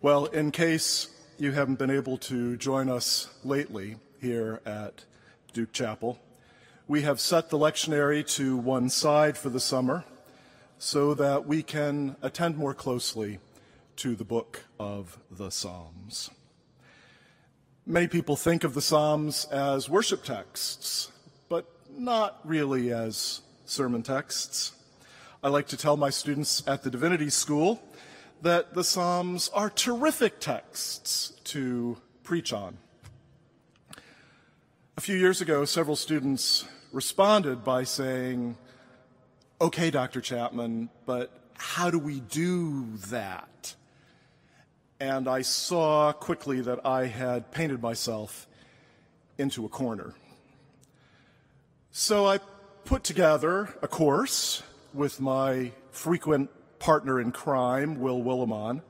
Well, in case you haven't been able to join us lately here at Duke Chapel, we have set the lectionary to one side for the summer so that we can attend more closely to the book of the Psalms. Many people think of the Psalms as worship texts, but not really as sermon texts. I like to tell my students at the Divinity School that the Psalms are terrific texts to preach on. A few years ago, several students responded by saying, "Okay, Dr. Chapman, but how do we do that?" And I saw quickly that I had painted myself into a corner. So I put together a course with my frequent partner in crime, Will Willimon,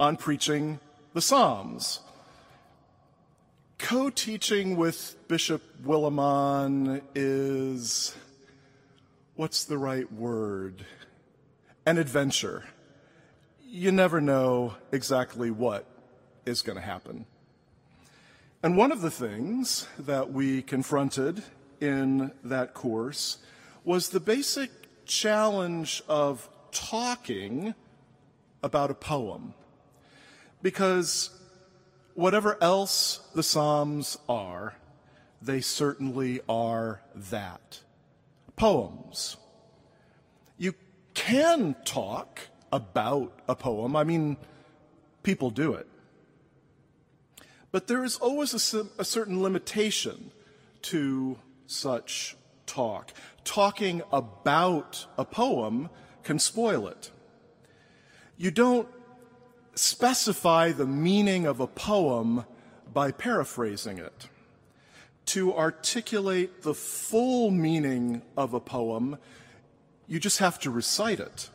on preaching the Psalms, co-teaching with Bishop Willimon is, what's the right word? An adventure. You never know exactly what is going to happen. And one of the things that we confronted in that course was the basic challenge of talking about a poem, because whatever else the Psalms are, they certainly are that, poems. You can talk about a poem. I mean, people do it. But there is always a certain limitation to such talk. Talking about a poem can spoil it. You don't specify the meaning of a poem by paraphrasing it. To articulate the full meaning of a poem, you just have to recite it.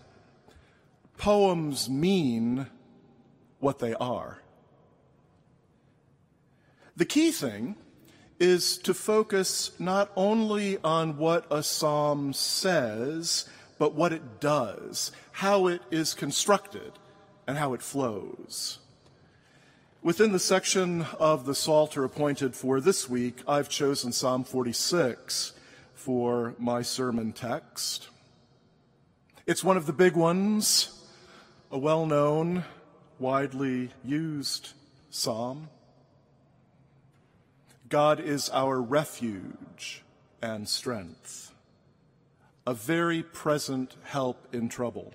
Poems mean what they are. The key thing is to focus not only on what a psalm says, but what it does, how it is constructed, and how it flows. Within the section of the Psalter appointed for this week, I've chosen Psalm 46 for my sermon text. It's one of the big ones, a well-known, widely used psalm. God is our refuge and strength, a very present help in trouble.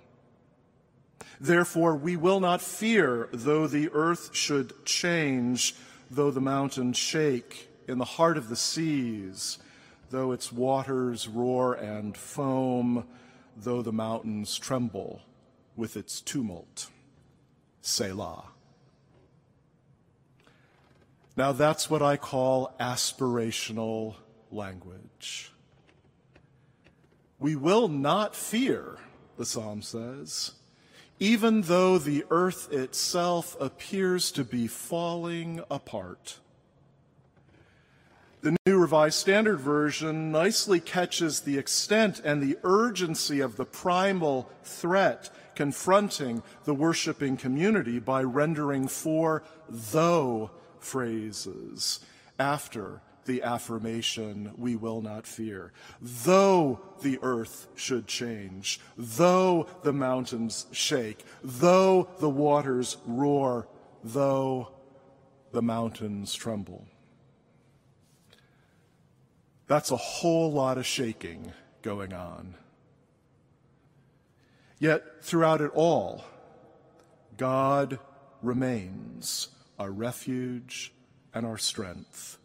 Therefore, we will not fear, though the earth should change, though the mountains shake in the heart of the seas, though its waters roar and foam, though the mountains tremble with its tumult. Selah. Now that's what I call aspirational language. We will not fear, the psalm says, even though the earth itself appears to be falling apart. The New Revised Standard Version nicely catches the extent and the urgency of the primal threat confronting the worshiping community by rendering four though phrases after the affirmation, we will not fear. Though the earth should change, though the mountains shake, though the waters roar, though the mountains tremble. That's a whole lot of shaking going on. Yet throughout it all, God remains our refuge and our strength,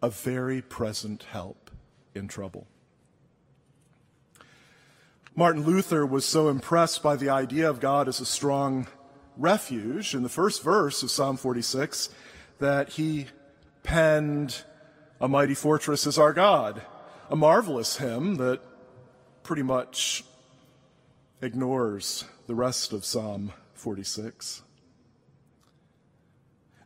a very present help in trouble. Martin Luther was so impressed by the idea of God as a strong refuge in the first verse of Psalm 46 that he penned "A Mighty Fortress is Our God," a marvelous hymn that pretty much ignores the rest of Psalm 46.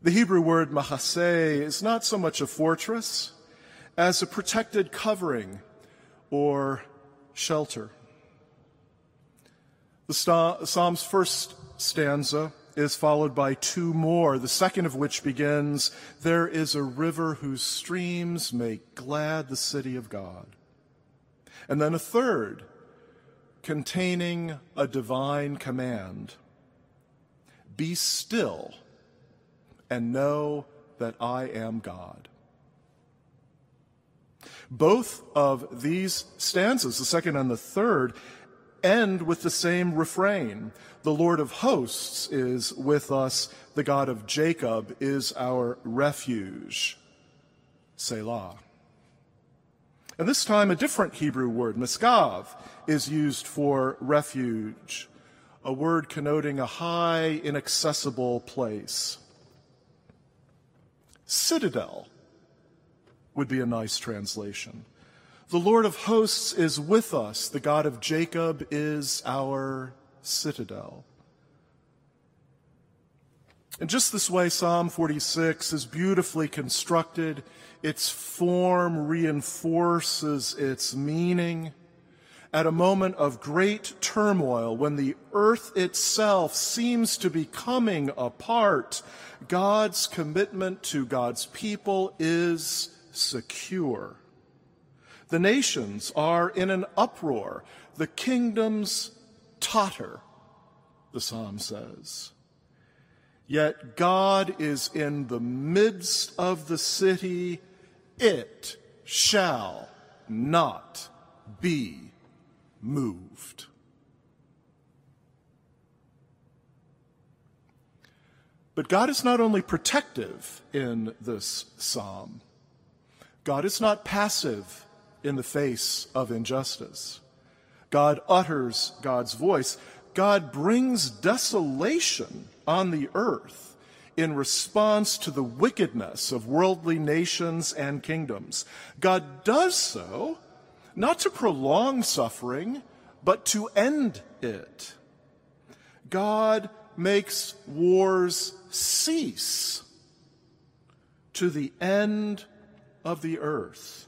The Hebrew word mahaseh is not so much a fortress as a protected covering or shelter. The Psalm's first stanza is followed by two more, the second of which begins, "There is a river whose streams make glad the city of God." And then a third, containing a divine command, "Be still and know that I am God." Both of these stanzas, the second and the third, end with the same refrain. The Lord of hosts is with us. The God of Jacob is our refuge. Selah. And this time a different Hebrew word, meskav, is used for refuge, a word connoting a high, inaccessible place. Citadel would be a nice translation. The Lord of hosts is with us. The God of Jacob is our citadel. In just this way, Psalm 46 is beautifully constructed. Its form reinforces its meaning. At a moment of great turmoil, when the earth itself seems to be coming apart, God's commitment to God's people is secure. The nations are in an uproar. The kingdoms totter, the psalm says. Yet God is in the midst of the city. It shall not be moved. But God is not only protective in this psalm. God is not passive in the face of injustice. God utters God's voice. God brings desolation on the earth in response to the wickedness of worldly nations and kingdoms. God does so not to prolong suffering, but to end it. God makes wars cease to the end of the earth.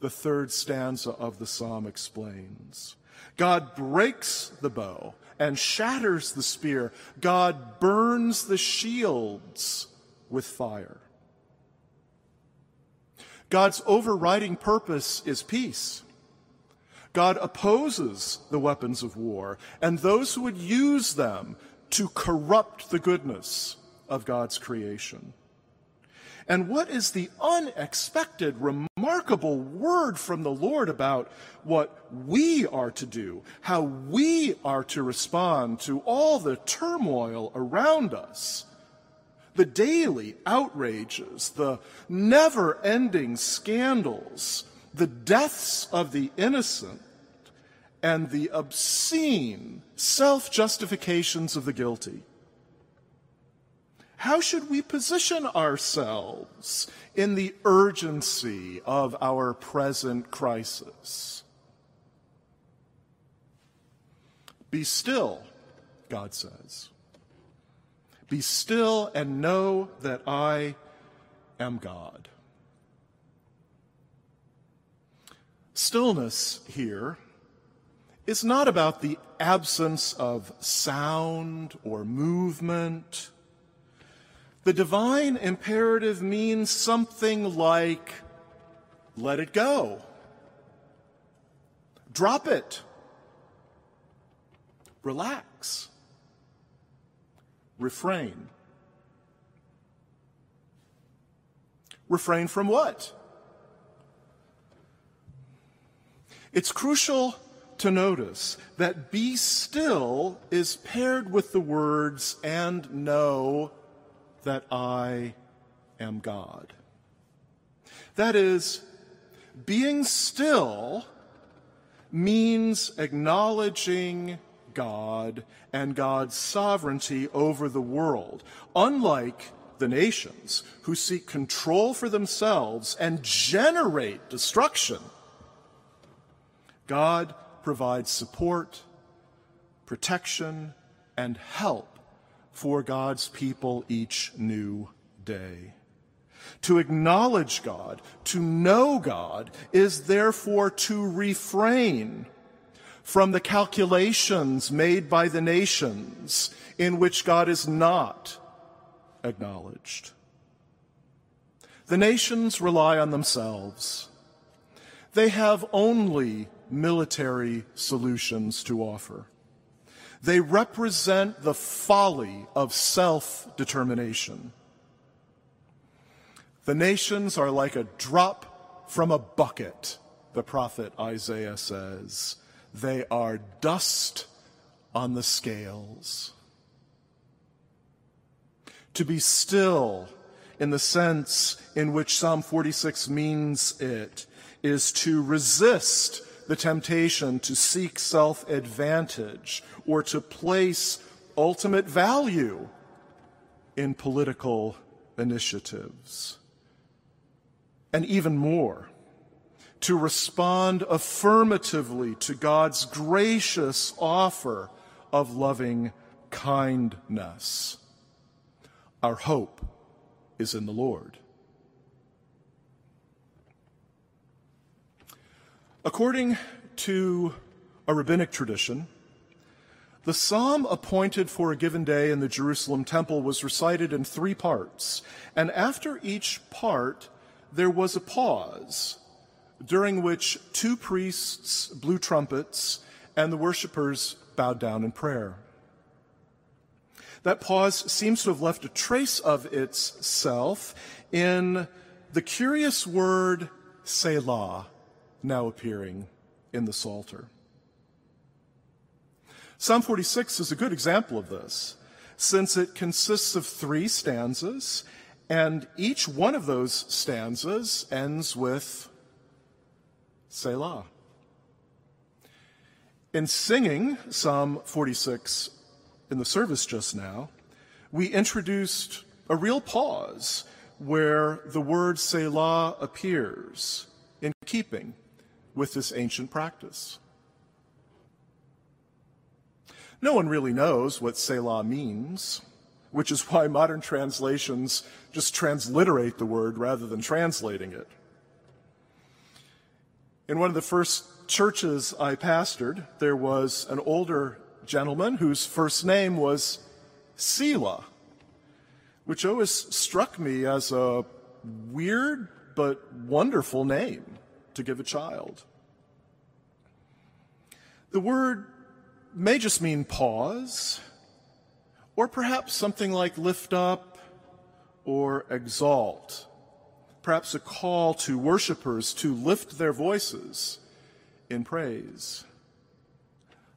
The third stanza of the psalm explains. God breaks the bow and shatters the spear. God burns the shields with fire. God's overriding purpose is peace. God opposes the weapons of war and those who would use them to corrupt the goodness of God's creation. And what is the unexpected, remarkable word from the Lord about what we are to do, how we are to respond to all the turmoil around us, the daily outrages, the never-ending scandals, the deaths of the innocent, and the obscene self-justifications of the guilty? How should we position ourselves in the urgency of our present crisis? Be still, God says. Be still and know that I am God. Stillness here is not about the absence of sound or movement. The divine imperative means something like, let it go, drop it, relax, refrain. Refrain from what? It's crucial to notice that "be still" is paired with the words "and know that I am God." That is, being still means acknowledging God and God's sovereignty over the world, unlike the nations who seek control for themselves and generate destruction. God provides support, protection, and help for God's people each new day. To acknowledge God, to know God, is therefore to refrain from the calculations made by the nations in which God is not acknowledged. The nations rely on themselves. They have only military solutions to offer. They represent the folly of self-determination. The nations are like a drop from a bucket, the prophet Isaiah says. They are dust on the scales. To be still, in the sense in which Psalm 46 means it, is to resist the temptation to seek self-advantage or to place ultimate value in political initiatives. And even more, to respond affirmatively to God's gracious offer of loving kindness. Our hope is in the Lord. According to a rabbinic tradition, the psalm appointed for a given day in the Jerusalem temple was recited in three parts, and after each part there was a pause during which two priests blew trumpets and the worshipers bowed down in prayer. That pause seems to have left a trace of itself in the curious word Selah, now appearing in the Psalter. Psalm 46 is a good example of this, since it consists of three stanzas, and each one of those stanzas ends with Selah. In singing Psalm 46 in the service just now, we introduced a real pause where the word Selah appears, in keeping with this ancient practice. No one really knows what Selah means, which is why modern translations just transliterate the word rather than translating it. In one of the first churches I pastored, there was an older gentleman whose first name was Selah, which always struck me as a weird but wonderful name to give a child. The word may just mean pause, or perhaps something like lift up or exalt, perhaps a call to worshipers to lift their voices in praise.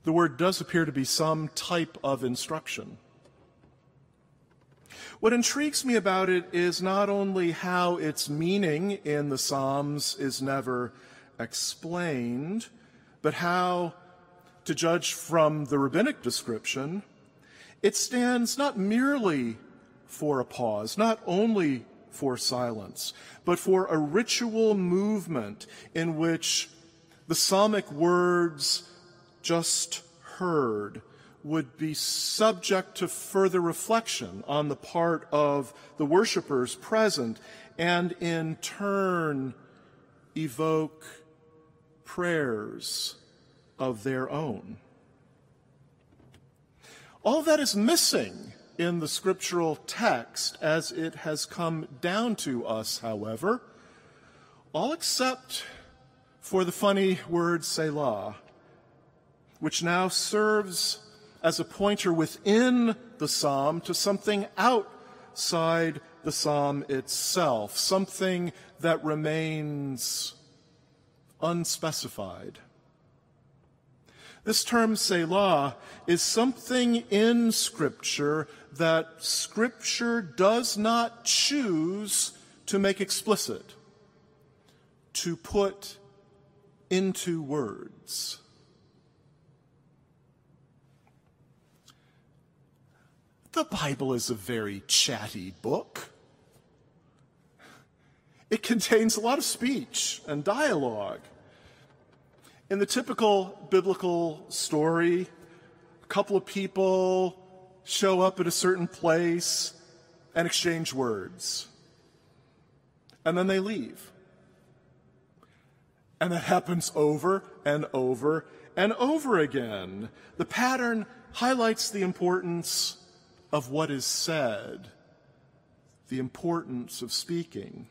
The word does appear to be some type of instruction. What intrigues me about it is not only how its meaning in the Psalms is never explained, but how, to judge from the rabbinic description, it stands not merely for a pause, not only for silence, but for a ritual movement in which the psalmic words just heard would be subject to further reflection on the part of the worshipers present, and in turn evoke prayers of their own. All that is missing in the scriptural text as it has come down to us, however, all except for the funny word Selah, which now serves as a pointer within the psalm to something outside the psalm itself, something that remains unspecified. This term Selah is something in Scripture that Scripture does not choose to make explicit, to put into words. The Bible is a very chatty book. It contains a lot of speech and dialogue. In the typical biblical story, a couple of people show up at a certain place and exchange words, and then they leave. And that happens over and over and over again. The pattern highlights the importance of what is said, the importance of speaking.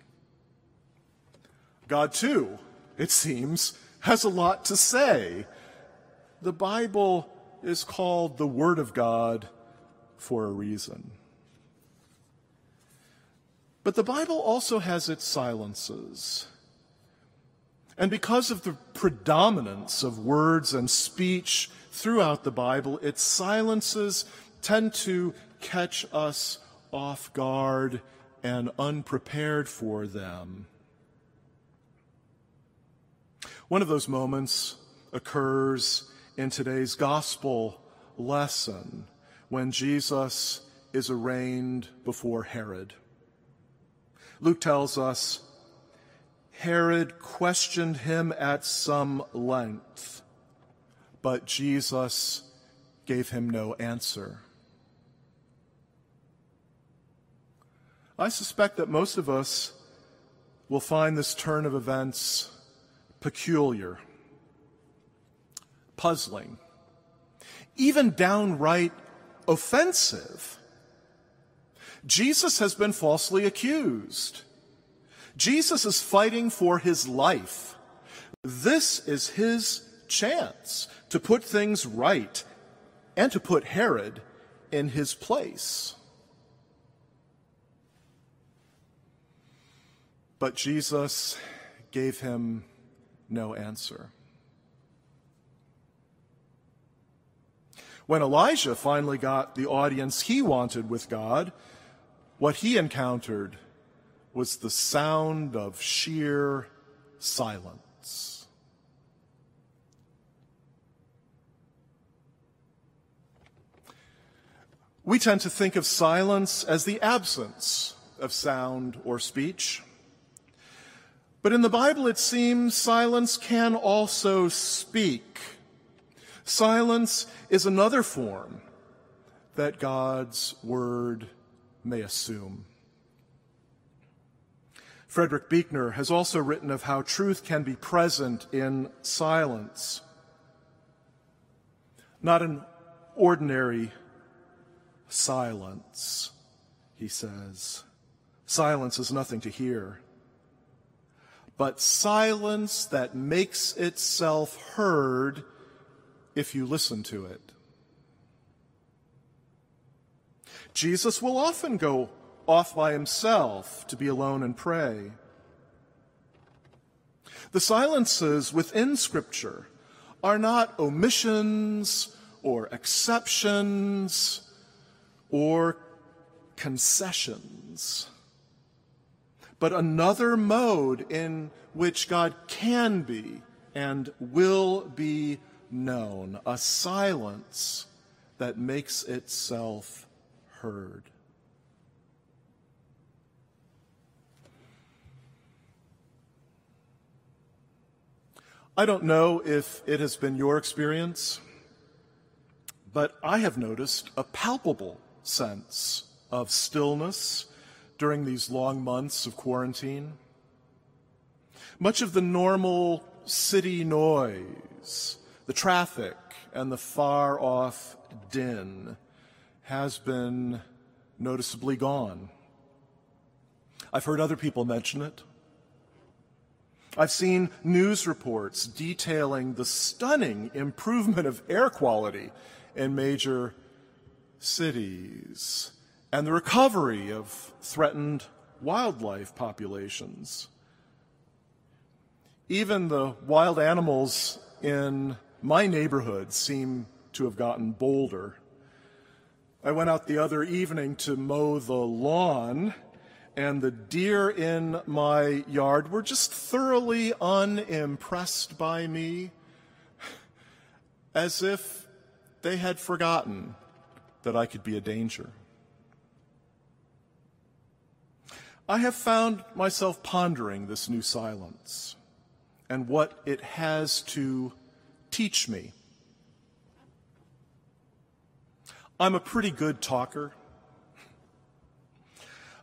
God, too, it seems, has a lot to say. The Bible is called the Word of God for a reason. But the Bible also has its silences. And because of the predominance of words and speech throughout the Bible, its silences tend to catch us off guard and unprepared for them. One of those moments occurs in today's gospel lesson when Jesus is arraigned before Herod. Luke tells us, Herod questioned him at some length, but Jesus gave him no answer. I suspect that most of us will find this turn of events peculiar, puzzling, even downright offensive. Jesus has been falsely accused. Jesus is fighting for his life. This is his chance to put things right and to put Herod in his place. But Jesus gave him no answer. When Elijah finally got the audience he wanted with God, what he encountered was the sound of sheer silence. We tend to think of silence as the absence of sound or speech. But in the Bible, it seems silence can also speak. Silence is another form that God's word may assume. Frederick Buechner has also written of how truth can be present in silence. Not an ordinary silence, he says. Silence is nothing to hear, but silence that makes itself heard if you listen to it. Jesus will often go off by himself to be alone and pray. The silences within Scripture are not omissions or exceptions or concessions, but another mode in which God can be and will be known, a silence that makes itself heard. I don't know if it has been your experience, but I have noticed a palpable sense of stillness during these long months of quarantine. Much of the normal city noise, the traffic, and the far-off din has been noticeably gone. I've heard other people mention it. I've seen news reports detailing the stunning improvement of air quality in major cities and the recovery of threatened wildlife populations. Even the wild animals in my neighborhood seem to have gotten bolder. I went out the other evening to mow the lawn, and the deer in my yard were just thoroughly unimpressed by me, as if they had forgotten that I could be a danger. I have found myself pondering this new silence and what it has to teach me. I'm a pretty good talker.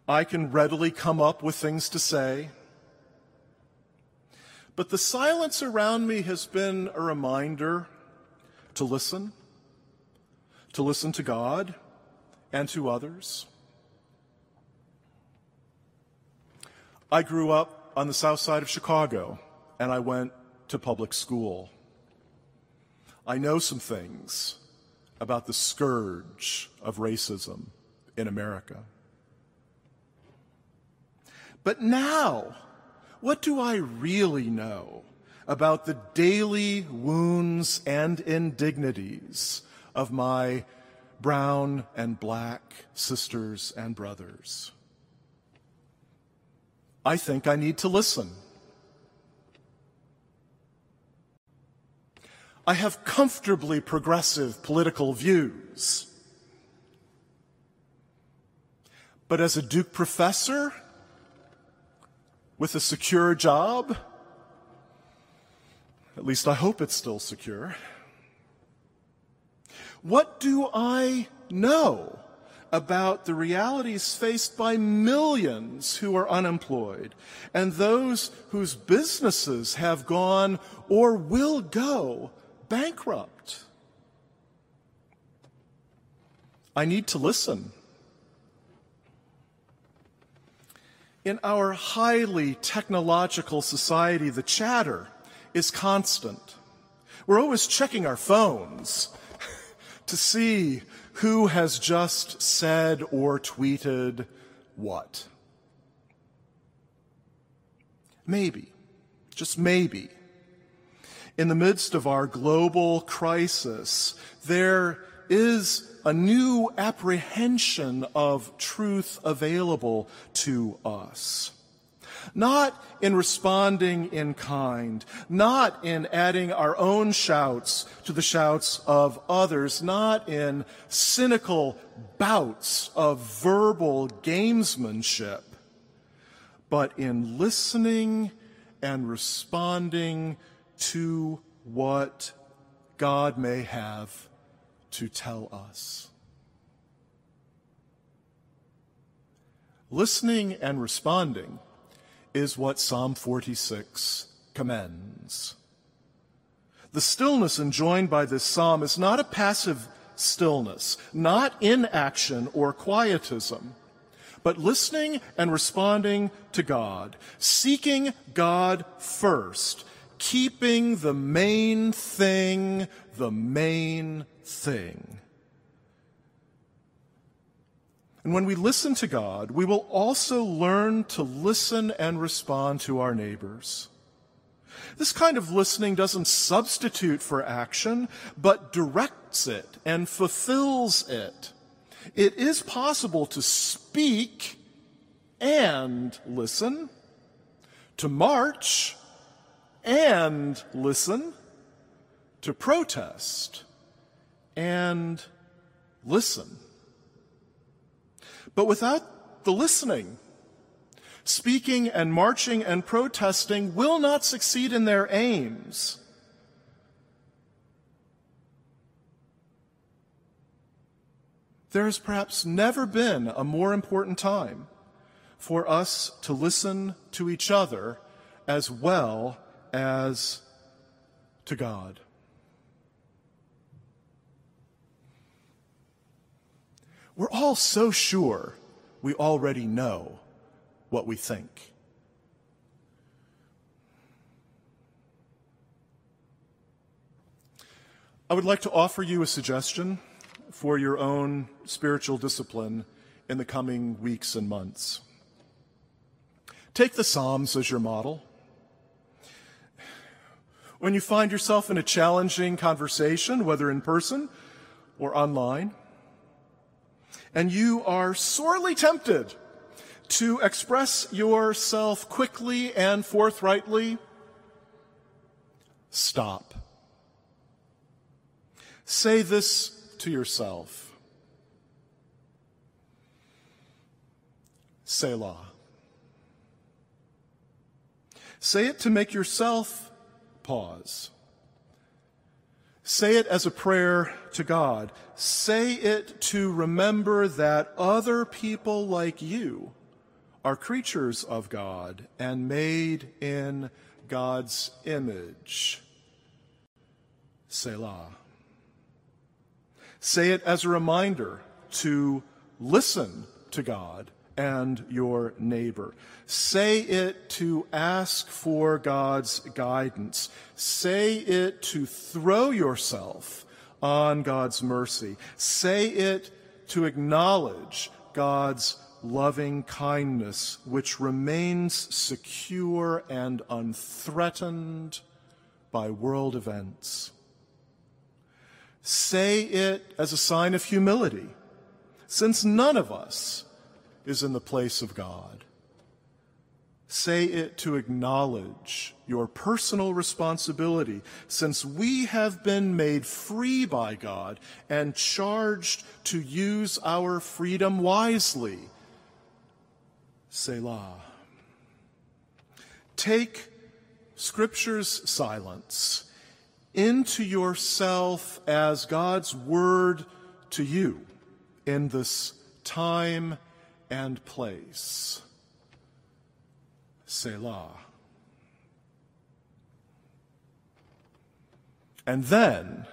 I can readily come up with things to say. But the silence around me has been a reminder to listen to God and to others. I grew up on the south side of Chicago, and I went to public school. I know some things about the scourge of racism in America. But now, what do I really know about the daily wounds and indignities of my brown and black sisters and brothers? I think I need to listen. I have comfortably progressive political views. But as a Duke professor with a secure job, at least I hope it's still secure, what do I know about the realities faced by millions who are unemployed and those whose businesses have gone or will go bankrupt? I need to listen. In our highly technological society, the chatter is constant. We're always checking our phones to see who has just said or tweeted what. Maybe, just maybe, in the midst of our global crisis, there is a new apprehension of truth available to us. Not in responding in kind, not in adding our own shouts to the shouts of others, not in cynical bouts of verbal gamesmanship, but in listening and responding to what God may have to tell us. Listening and responding is what Psalm 46 commends. The stillness enjoined by this psalm is not a passive stillness, not inaction or quietism, but listening and responding to God, seeking God first, keeping the main thing the main thing. And when we listen to God, we will also learn to listen and respond to our neighbors. This kind of listening doesn't substitute for action, but directs it and fulfills it. It is possible to speak and listen, to march and listen, to protest and listen. But without the listening, speaking and marching and protesting will not succeed in their aims. There has perhaps never been a more important time for us to listen to each other as well as to God. We're all so sure we already know what we think. I would like to offer you a suggestion for your own spiritual discipline in the coming weeks and months. Take the Psalms as your model. When you find yourself in a challenging conversation, whether in person or online, and you are sorely tempted to express yourself quickly and forthrightly, stop. Say this to yourself: Selah. Say it to make yourself pause. Say it as a prayer to God. Say it to remember that other people like you are creatures of God and made in God's image. Selah. Say it as a reminder to listen to God and your neighbor. Say it to ask for God's guidance. Say it to throw yourself on God's mercy. Say it to acknowledge God's loving kindness, which remains secure and unthreatened by world events. Say it as a sign of humility, since none of us is in the place of God. Say it to acknowledge your personal responsibility, since we have been made free by God and charged to use our freedom wisely. Selah. Take Scripture's silence into yourself as God's word to you in this time and place. Selah. And then,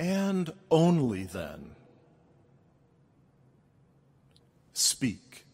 and only then, speak.